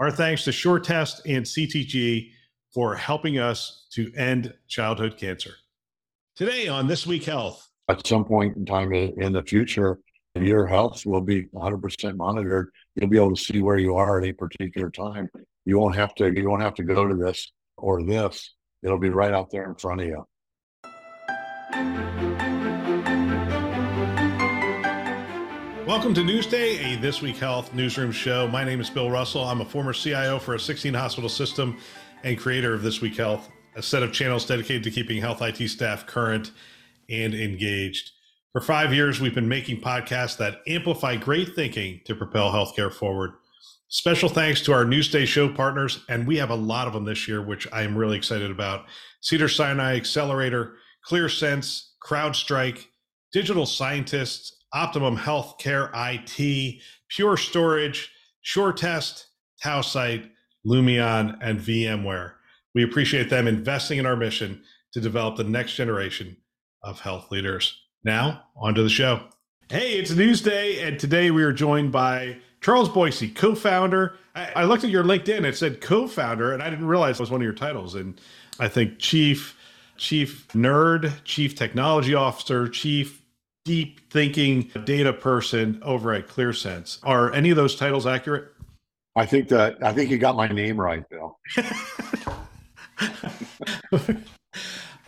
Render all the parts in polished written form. Our thanks to SureTest and CTG for helping us to end childhood cancer. Today on This Week Health. At some point in time in the future, your health will be 100% monitored. You'll be able to see where you are at a particular time. You won't have to go to this or this. It'll be right out there in front of you. Welcome to Newsday, a This Week Health newsroom show. My name is Bill Russell. I'm a former CIO for a 16-hospital system and creator of This Week Health, a set of channels dedicated to keeping health IT staff current and engaged. For 5 years, we've been making podcasts that amplify great thinking to propel healthcare forward. Special thanks to our Newsday show partners, and we have a lot of them this year, which I am really excited about. Cedars-Sinai Accelerator, ClearSense, CrowdStrike, Digital Scientists, Optimum Healthcare IT, Pure Storage, SureTest, TauSight, Lumion, and VMware. We appreciate them investing in our mission to develop the next generation of health leaders. Now, onto the show. Hey, it's Newsday, and today we are joined by Charles Boicey, co-founder. I looked at your LinkedIn, it said co-founder, and I didn't realize it was one of your titles. And I think chief nerd, chief technology officer, chief deep thinking data person over at ClearSense. Are any of those titles accurate? I think you got my name right, Bill.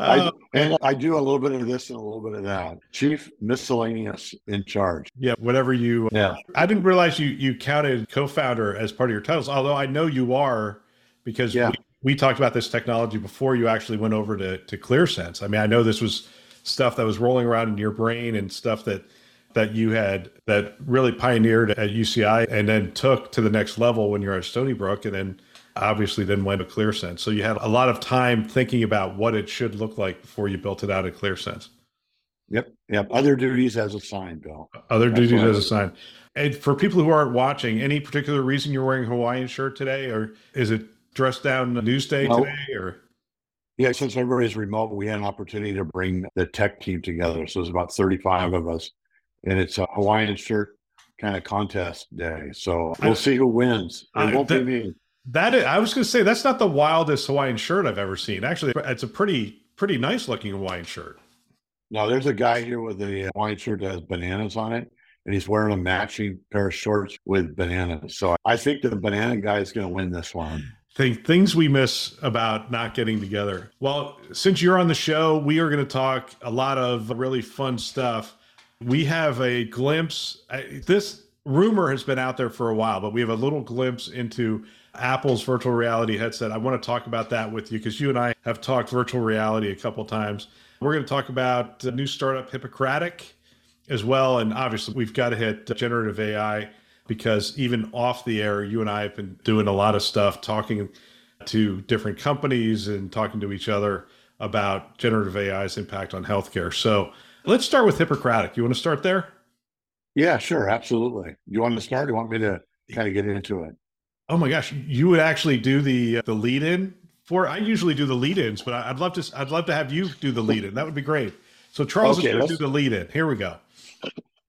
I do a little bit of this and a little bit of that. Chief miscellaneous in charge. Yeah, whatever you. Yeah. I didn't realize you counted co-founder as part of your titles, although I know you are, because we talked about this technology before you actually went over to ClearSense. I mean, I know this was stuff that was rolling around in your brain and stuff that you had that really pioneered at UCI and then took to the next level when you're at Stony Brook, and then obviously then went to ClearSense. So you had a lot of time thinking about what it should look like before you built it out at ClearSense. Yep. Other duties as assigned, Bill. And for people who aren't watching, any particular reason you're wearing a Hawaiian shirt today, or is it dressed down Newsday today? Or? Yeah, since everybody's remote, we had an opportunity to bring the tech team together. So there's about 35 of us. And it's a Hawaiian shirt kind of contest day. So we'll see who wins. It won't be me. I was going to say, that's not the wildest Hawaiian shirt I've ever seen. Actually, it's a pretty nice looking Hawaiian shirt. No, there's a guy here with a Hawaiian shirt that has bananas on it. And he's wearing a matching pair of shorts with bananas. So I think the banana guy is going to win this one. Things we miss about not getting together. Well, since you're on the show, we are going to talk a lot of really fun stuff. We have a glimpse, this rumor has been out there for a while, but we have a little glimpse into Apple's virtual reality headset. I want to talk about that with you because you and I have talked virtual reality a couple of times. We're going to talk about the new startup Hippocratic as well. And obviously we've got to hit generative AI because even off the air, you and I have been doing a lot of stuff, talking to different companies and talking to each other about generative AI's impact on healthcare. So let's start with Hippocratic. You want to start there? Yeah, sure. Absolutely. You want to start? You want me to kind of get into it? Oh my gosh. You would actually do the lead in for, I usually do the lead ins, but I'd love to have you do the lead in. That would be great. So Charles is going to do the lead in. Here we go.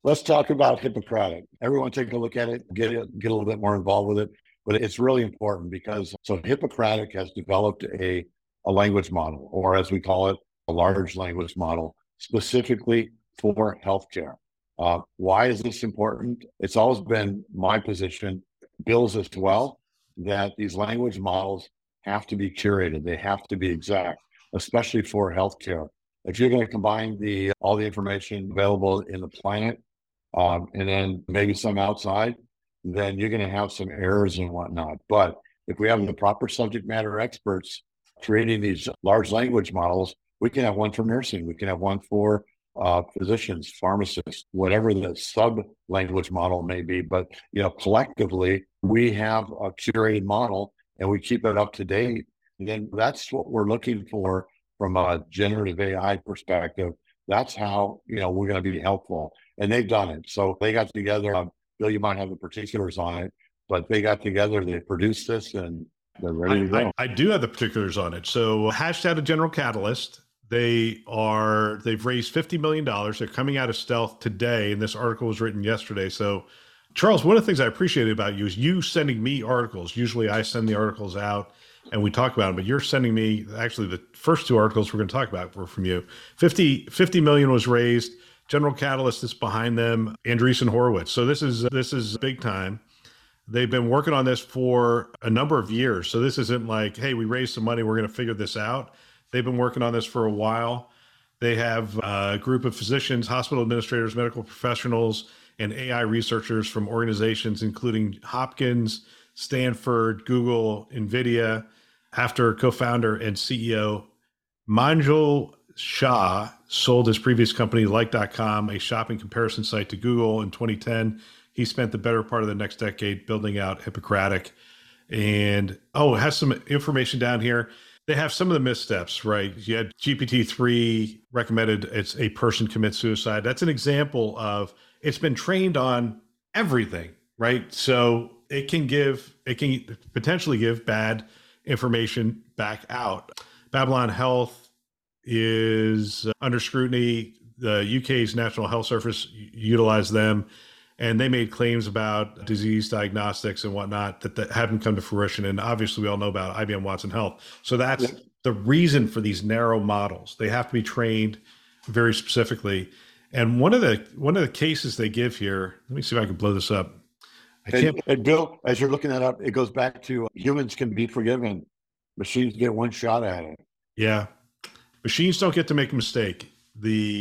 Let's talk about Hippocratic. Everyone take a look at it, get a little bit more involved with it, but it's really important because Hippocratic has developed a language model, or as we call it, a large language model, specifically for healthcare. Why is this important? It's always been my position, Bill's as well, that these language models have to be curated. They have to be exact, especially for healthcare. If you're going to combine all the information available in the planet and then maybe some outside, then you're going to have some errors and whatnot. But if we have the proper subject matter experts creating these large language models, we can have one for nursing. We can have one for physicians, pharmacists, whatever the sub-language model may be. But collectively, we have a curated model and we keep it up to date. And then that's what we're looking for from a generative AI perspective. That's how, you know, we're going to be helpful. And they've done it. So they got together. Bill, you might have the particulars on it, but they got together, they produced this, and they're ready to go. I do have the particulars on it. So hashed out a general catalyst. They've raised $50 million. They're coming out of stealth today. And this article was written yesterday. So Charles, one of the things I appreciated about you is you sending me articles. Usually I send the articles out and we talk about them, but you're sending me, actually the first two articles we're going to talk about were from you. 50 million was raised. General catalyst is behind them, Andreessen Horowitz. So this is big time. They've been working on this for a number of years. So this isn't like, hey, we raised some money, we're going to figure this out. They've been working on this for a while. They have a group of physicians, hospital administrators, medical professionals, and AI researchers from organizations, including Hopkins, Stanford, Google, NVIDIA, after co-founder and CEO Manjul Shah sold his previous company, like.com, a shopping comparison site, to Google in 2010. He spent the better part of the next decade building out Hippocratic. And, it has some information down here. They have some of the missteps, right? You had GPT-3 recommended it's a person commits suicide. That's an example of it's been trained on everything, right? So it can potentially give bad information back out. Babylon Health is under scrutiny. The UK's National Health Service utilized them, and they made claims about disease diagnostics and whatnot that haven't come to fruition. And obviously we all know about IBM Watson Health. So that's the reason for these narrow models. They have to be trained very specifically. And one of the cases they give here, let me see if I can blow this up. And Bill, as you're looking that up, it goes back to humans can be forgiven. Machines get one shot at it. Yeah. Machines don't get to make a mistake. We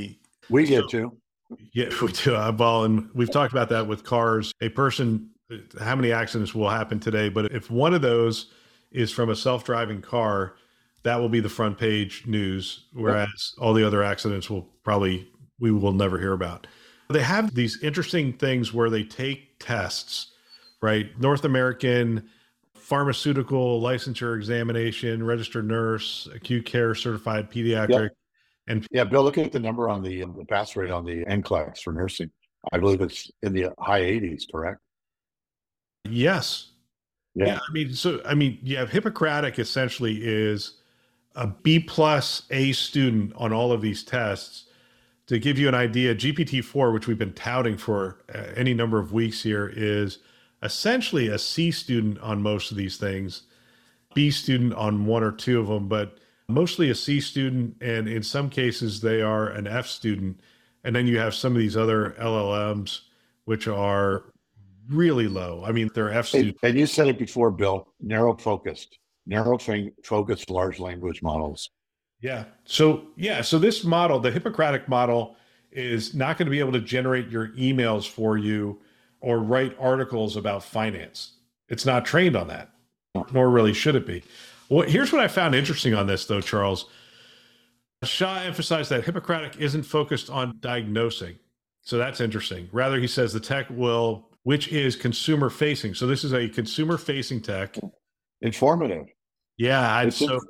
get to. Yeah, we do. And we've talked about that with cars. A person, how many accidents will happen today? But if one of those is from a self-driving car, that will be the front page news, whereas all the other accidents we will never hear about. They have these interesting things where they take tests, right? North American pharmaceutical licensure examination, registered nurse, acute care certified pediatric. Yep. And Bill, look at the number on the pass rate on the NCLEX for nursing. I believe it's in the high 80s, correct? Yes. Yeah. Hippocratic essentially is a B+A student on all of these tests. To give you an idea, GPT-4, which we've been touting for any number of weeks here, is essentially a C student on most of these things, B student on one or two of them, but mostly a C student, and in some cases they are an F student. And then you have some of these other LLMs, which are really low. I mean, they're F students. And you said it before, Bill, narrow focused large language models. Yeah. So this model, the Hippocratic model, is not going to be able to generate your emails for you or write articles about finance. It's not trained on that, nor really should it be. Well, here's what I found interesting on this, though, Charles. Shah emphasized that Hippocratic isn't focused on diagnosing. So that's interesting. Rather, he says the tech will, which is consumer facing. So this is a consumer facing tech. Informative. Yeah.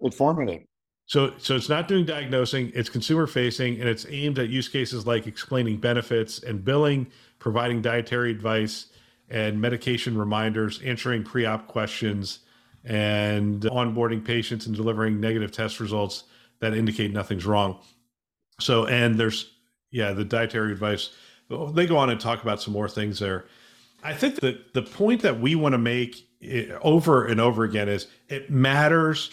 Informative. So it's not doing diagnosing, it's consumer facing, and it's aimed at use cases like explaining benefits and billing, providing dietary advice and medication reminders, answering pre-op questions, and onboarding patients and delivering negative test results that indicate nothing's wrong. So, and there's, the dietary advice. They go on and talk about some more things there. I think that the point that we want to make over and over again is it matters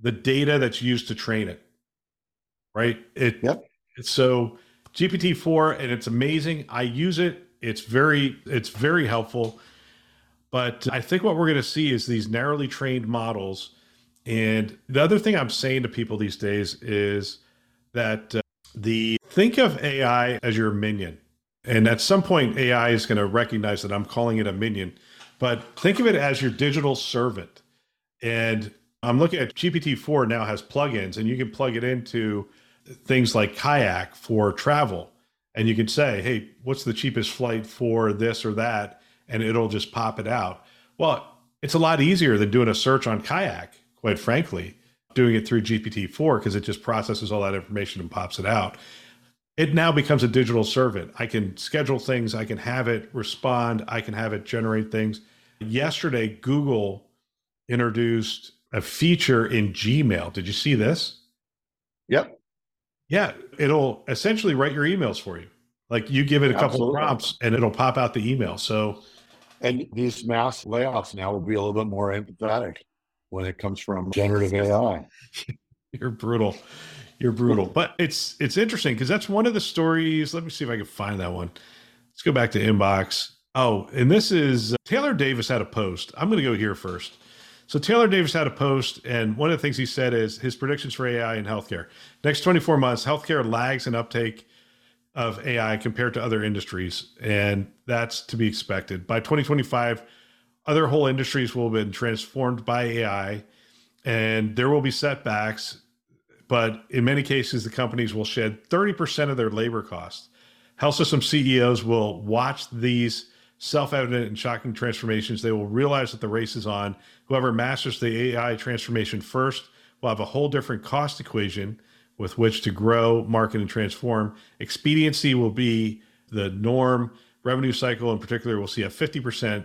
the data that's used to train it, right? So GPT-4, and it's amazing. I use it. It's very helpful. But I think what we're going to see is these narrowly trained models. And the other thing I'm saying to people these days is that think of AI as your minion. And at some point, AI is going to recognize that I'm calling it a minion, but think of it as your digital servant. And I'm looking at GPT-4 now has plugins, and you can plug it into things like Kayak for travel. And you can say, hey, what's the cheapest flight for this or that? And it'll just pop it out. Well, It's a lot easier than doing a search on Kayak, quite frankly, doing it through GPT-4, because it just processes all that information and pops it out. It now becomes a digital servant. I can schedule things, I can have it respond, I can have it generate things. Yesterday, Google introduced a feature in Gmail. Did you see this? Yep. Yeah, it'll essentially write your emails for you. Like you give it a couple of prompts and it'll pop out the email. So, and these mass layoffs now will be a little bit more empathetic when it comes from generative AI. You're brutal. But it's interesting because that's one of the stories. Let me see if I can find that one. Let's go back to inbox. Oh, and this is Taylor Davis had a post. I'm going to go here first. So Taylor Davis had a post, and one of the things he said is his predictions for AI in healthcare. Next 24 months, healthcare lags in uptake of AI compared to other industries, and that's to be expected. By 2025, other whole industries will have been transformed by AI, and there will be setbacks, but in many cases, the companies will shed 30% of their labor costs. Health system CEOs will watch these self-evident and shocking transformations. They will realize that the race is on. Whoever masters the AI transformation first will have a whole different cost equation with which to grow, market, and transform. Expediency will be the norm. Revenue cycle in particular will see a 50%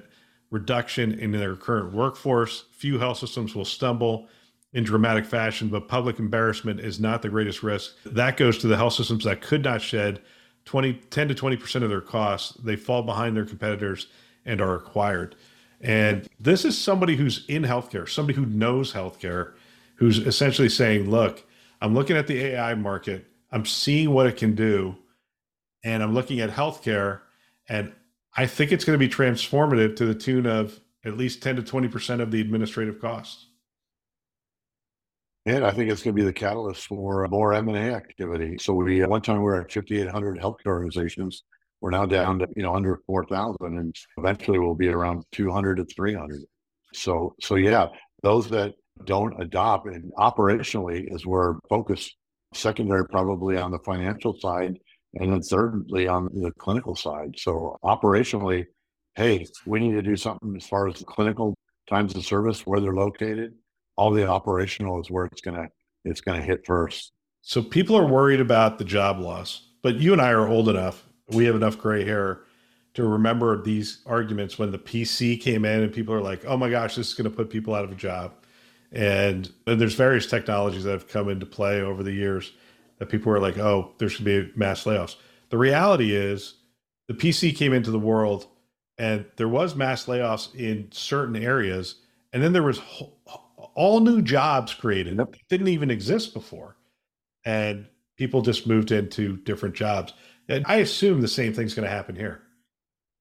reduction in their current workforce. Few health systems will stumble in dramatic fashion, but public embarrassment is not the greatest risk. That goes to the health systems that could not shed 10 to 20% of their costs. They fall behind their competitors and are acquired. And this is somebody who's in healthcare, somebody who knows healthcare, who's essentially saying, look, I'm looking at the AI market, I'm seeing what it can do, and I'm looking at healthcare, and I think it's going to be transformative to the tune of at least 10 to 20% of the administrative costs. And I think it's going to be the catalyst for more M&A activity. So we, one time we were at 5,800 healthcare organizations. We're now down to, under 4,000, and eventually we'll be around 200 to 300. So yeah, those that don't adopt, and operationally is where focus, secondary probably on the financial side, and then thirdly on the clinical side. So operationally, hey, we need to do something as far as the clinical times of service, where they're located. All the operational is where it's gonna hit first. So people are worried about the job loss, but you and I are old enough. We have enough gray hair to remember these arguments when the PC came in and people are like, oh my gosh, this is gonna put people out of a job. And there's various technologies that have come into play over the years that people were like, oh, there should be mass layoffs. The reality is the PC came into the world and there was mass layoffs in certain areas. And then there was all new jobs created that didn't even exist before. And people just moved into different jobs. And I assume the same thing's going to happen here.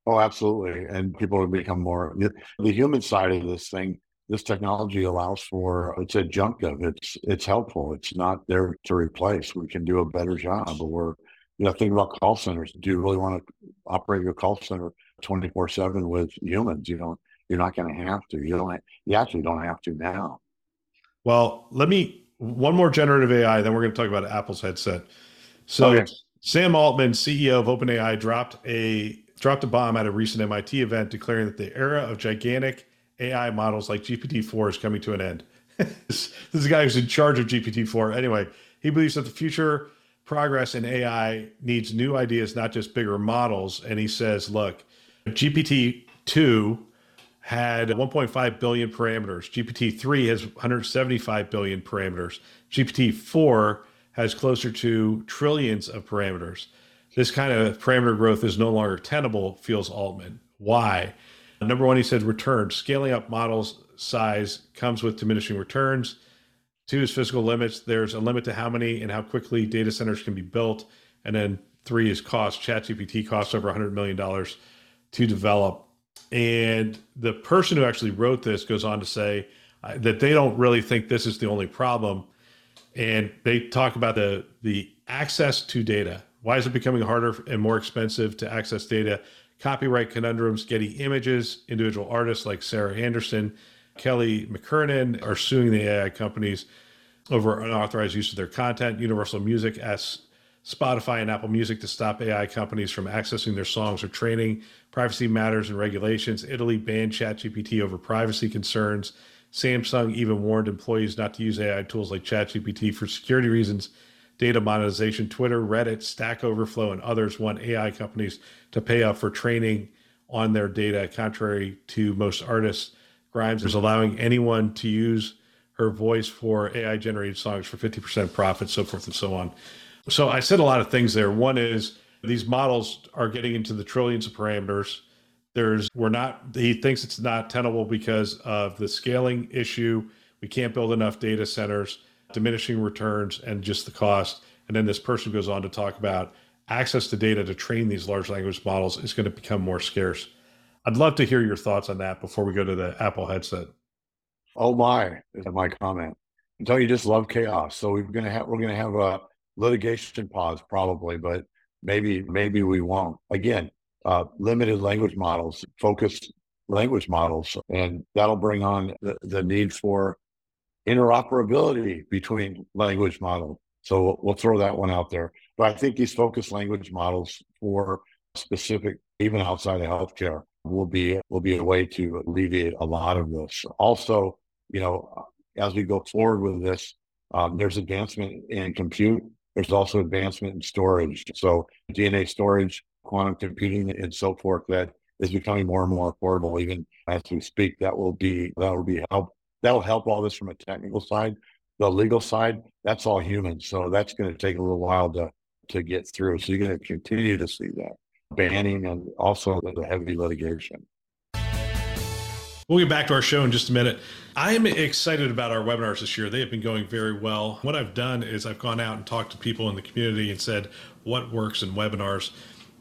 Oh, absolutely. And people will become more, the human side of this thing, this technology allows for, it's adjunctive, it's helpful. It's not there to replace. We can do a better job. Or, think about call centers. Do you really want to operate your call center 24/7 with humans? You're not going to have to. You actually don't have to now. Well, one more generative AI, then we're going to talk about Apple's headset. So okay. Sam Altman, CEO of OpenAI, dropped a bomb at a recent MIT event declaring that the era of gigantic AI models like GPT-4 is coming to an end. This is a guy who's in charge of GPT-4. Anyway, he believes that the future progress in AI needs new ideas, not just bigger models. And he says, look, GPT-2 had 1.5 billion parameters. GPT-3 has 175 billion parameters. GPT-4 has closer to trillions of parameters. This kind of parameter growth is no longer tenable, feels Altman. Why? Number one, he said, returns. Scaling up models size comes with diminishing returns. Two is physical limits. There's a limit to how many and how quickly data centers can be built. And then three is cost. ChatGPT costs over $100 million to develop. And the person who actually wrote this goes on to say that they don't really think this is the only problem. And they talk about the access to data. Why is it becoming harder and more expensive to access data? Copyright conundrums, Getty Images, individual artists like Sarah Anderson, Kelly McKernan are suing the AI companies over unauthorized use of their content. Universal Music asks Spotify and Apple Music to stop AI companies from accessing their songs or training. Privacy matters and regulations. Italy banned ChatGPT over privacy concerns. Samsung even warned employees not to use AI tools like ChatGPT for security reasons. Data monetization. Twitter, Reddit, Stack Overflow, and others want AI companies to pay up for training on their data, contrary to most artists. Grimes is allowing anyone to use her voice for AI-generated songs for 50% profit, so forth and so on. So I said a lot of things there. One is these models are getting into the trillions of parameters. He thinks it's not tenable because of the scaling issue. We can't build enough data centers, diminishing returns, and just the cost. And then this person goes on to talk about access to data to train these large language models is going to become more scarce. I'd love to hear your thoughts on that before we go to the Apple headset. Oh my, is my comment. Until you just love chaos. So we're going to have a litigation pause probably, but maybe we won't. Again, limited language models, focused language models, and that'll bring on the need for interoperability between language models. So we'll throw that one out there. But I think these focused language models for specific, even outside of healthcare, will be a way to alleviate a lot of this. Also, as we go forward with this, there's advancement in compute. There's also advancement in storage. So DNA storage, quantum computing, and so forth, that is becoming more and more affordable. Even as we speak, that'll help all this from a technical side. The legal side, that's all human. So that's going to take a little while to get through. So you're going to continue to see that banning and also the heavy litigation. We'll get back to our show in just a minute. I am excited about our webinars this year. They have been going very well. What I've done is I've gone out and talked to people in the community and said, what works in webinars?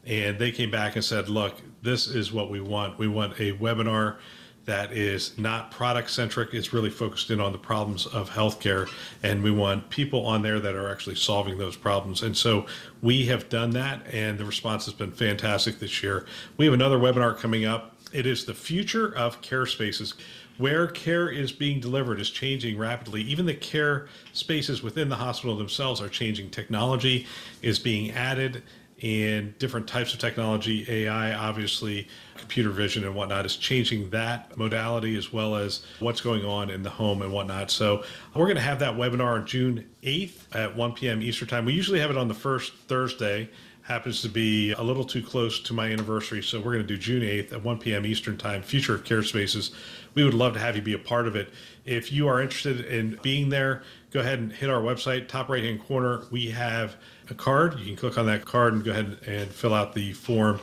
And they came back and said, look, this is what we want. We want a webinar that is not product centric. It's really focused in on the problems of healthcare. And we want people on there that are actually solving those problems. And so we have done that, and the response has been fantastic this year. We have another webinar coming up. It is the future of care spaces. Where care is being delivered is changing rapidly. Even the care spaces within the hospital themselves are changing. Technology is being added, and different types of technology, AI, obviously, computer vision and whatnot, is changing that modality as well as what's going on in the home and whatnot. So we're going to have that webinar on June 8th at 1 p.m. Eastern time. We usually have it on the first Thursday. Happens to be a little too close to my anniversary. So we're going to do June 8th at 1 p.m. Eastern time, Future of Care Spaces. We would love to have you be a part of it. If you are interested in being there, go ahead and hit our website. Top right-hand corner, we have a card. You can click on that card and go ahead and fill out the form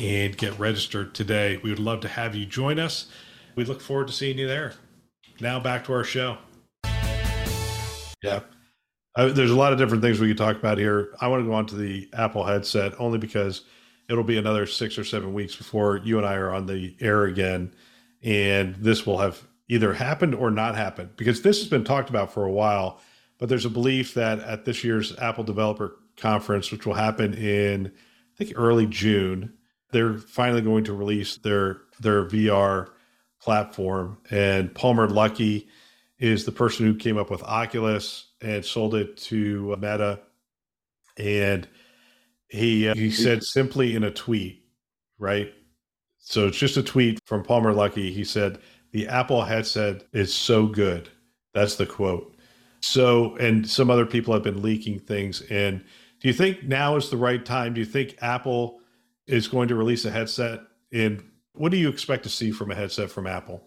and get registered today. We would love to have you join us. We look forward to seeing you there. Now back to our show. Yeah. There's a lot of different things we could talk about here. I want to go on to the Apple headset only because it'll be another 6 or 7 weeks before you and I are on the air again. And this will have either happened or not happened, because this has been talked about for a while, but there's a belief that at this year's Apple Developer Conference, which will happen in, I think, early June, they're finally going to release their VR platform. And Palmer Luckey is the person who came up with Oculus and sold it to Meta. And he said simply in a tweet, right? So it's just a tweet from Palmer Luckey. He said, the Apple headset is so good. That's the quote. So, and some other people have been leaking things. And do you think now is the right time? Do you think Apple is going to release a headset? And what do you expect to see from a headset from Apple?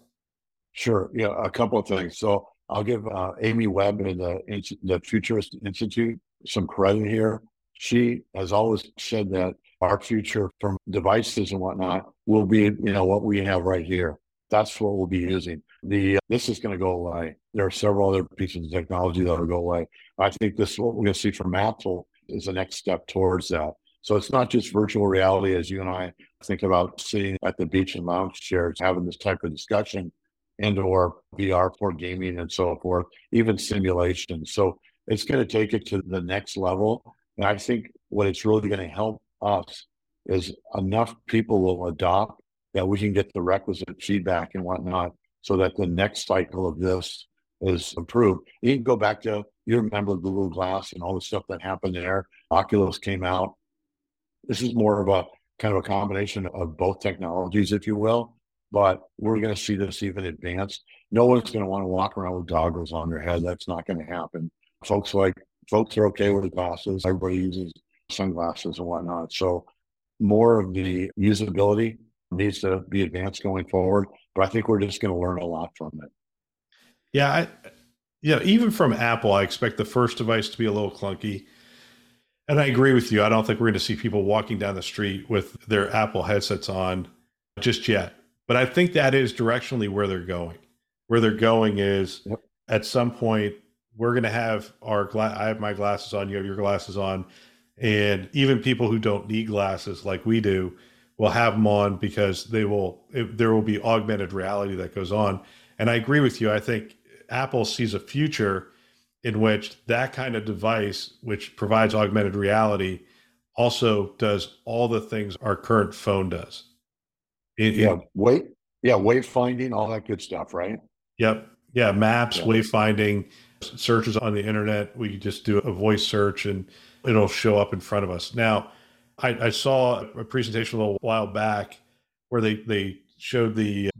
Sure. Yeah, a couple of things. So I'll give Amy Webb and the Futurist Institute some credit here. She has always said that our future from devices and whatnot will be, what we have right here. That's what we'll be using. This is going to go away. There are several other pieces of technology that will go away. I think this is what we're going to see from Apple is the next step towards that. So it's not just virtual reality, as you and I think about sitting at the beach in lounge chairs, having this type of discussion, and/or VR for gaming and so forth, even simulation. So it's going to take it to the next level. And I think what it's really going to help us is enough people will adopt that we can get the requisite feedback and whatnot so that the next cycle of this is improved. You can go back to, you remember Google Glass and all the stuff that happened there. Oculus came out. This is more of a kind of a combination of both technologies, if you will, but we're going to see this even advanced. No one's going to want to walk around with goggles on their head. That's not going to happen. Folks are okay with glasses. Everybody uses sunglasses and whatnot. So more of the usability needs to be advanced going forward, but I think we're just going to learn a lot from it. Yeah. Even from Apple, I expect the first device to be a little clunky. And I agree with you. I don't think we're going to see people walking down the street with their Apple headsets on just yet. But I think that is directionally where they're going. Where they're going is at some point, we're going to have I have my glasses on, you have your glasses on, and even people who don't need glasses like we do will have them on because there will be augmented reality that goes on. And I agree with you. I think Apple sees a future in which that kind of device, which provides augmented reality, also does all the things our current phone does. Wayfinding, all that good stuff, right? Yep. Yeah, maps, wayfinding, searches on the internet. We just do a voice search and it'll show up in front of us. Now, I saw a presentation a little while back where they showed the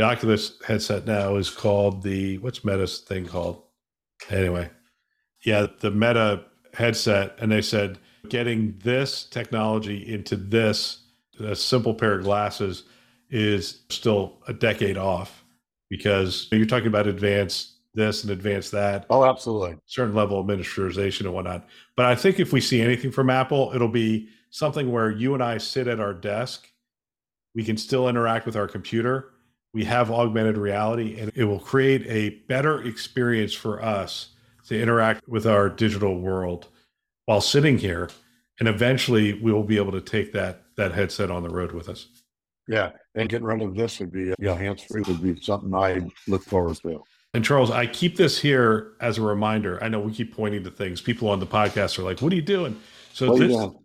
Oculus headset now is called what's Meta's thing called? Anyway, yeah, the Meta headset. And they said, getting this technology into this a simple pair of glasses is still a decade off, because you're talking about advanced this and advanced that. Oh, absolutely. Certain level of miniaturization and whatnot. But I think if we see anything from Apple, it'll be something where you and I sit at our desk. We can still interact with our computer. We have augmented reality, and it will create a better experience for us to interact with our digital world while sitting here. And eventually we will be able to take that headset on the road with us. Yeah. And getting rid of this would be, hands-free would be something I look forward to. And Charles, I keep this here as a reminder. I know we keep pointing to things. People on the podcast are like, what are you doing? So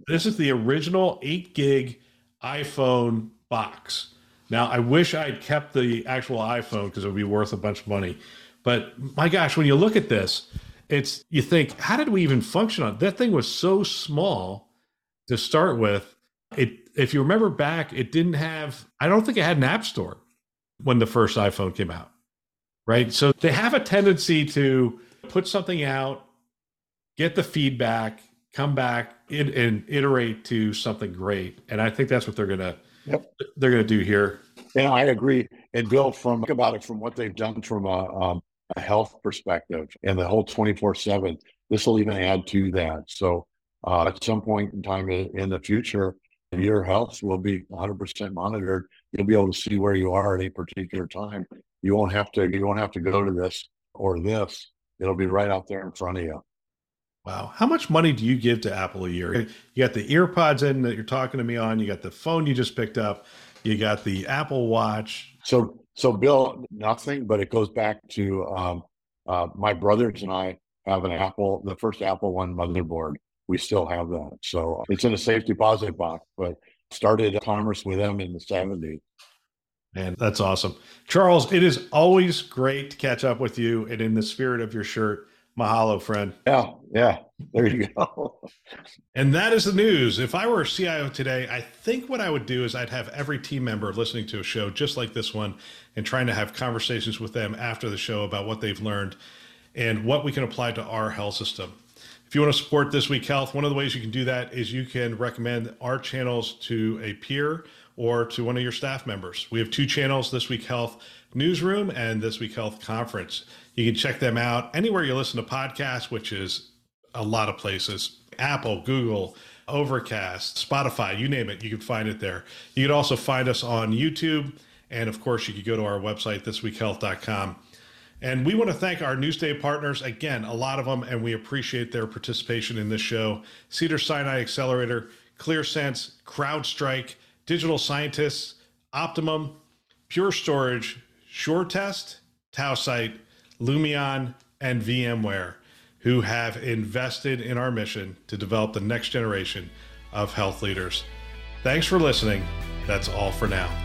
this is the original 8 gig iPhone box. Now, I wish I'd kept the actual iPhone because it would be worth a bunch of money. But my gosh, when you look at this, you think, how did we even function on it? That thing was so small to start with. If you remember back, it didn't have, I don't think it had an app store when the first iPhone came out, right? So they have a tendency to put something out, get the feedback, come back and iterate to something great. And I think that's what they're going to they're going to do here. And I agree. And Bill, think about it from what they've done from a health perspective and the whole 24/7, this will even add to that. So at some point in time in the future, your health will be 100% monitored. You'll be able to see where you are at a particular time. You won't have to go to this or this. It'll be right out there in front of you. Wow. How much money do you give to Apple a year? You got the ear pods in that you're talking to me on. You got the phone you just picked up. You got the Apple Watch. So Bill, nothing, but it goes back to my brothers and I have an Apple, the first Apple One motherboard. We still have that. So it's in a safe deposit box, but started commerce with them in the 70s. Man, that's awesome. Charles, it is always great to catch up with you. And in the spirit of your shirt, mahalo, friend. Yeah. There you go. And that is the news. If I were a CIO today, I think what I would do is I'd have every team member listening to a show just like this one and trying to have conversations with them after the show about what they've learned and what we can apply to our health system. If you want to support This Week Health, one of the ways you can do that is you can recommend our channels to a peer or to one of your staff members. We have two channels, This Week Health Newsroom and This Week Health Conference. You can check them out anywhere you listen to podcasts, which is a lot of places, Apple, Google, Overcast, Spotify, you name it, you can find it there. You can also find us on YouTube. And of course, you can go to our website, thisweekhealth.com. And we want to thank our Newsday partners, again, a lot of them, and we appreciate their participation in this show. Cedars-Sinai Accelerator, ClearSense, CrowdStrike, Digital Scientists, Optimum, Pure Storage, SureTest, TauSight, Lumion, and VMware, who have invested in our mission to develop the next generation of health leaders. Thanks for listening. That's all for now.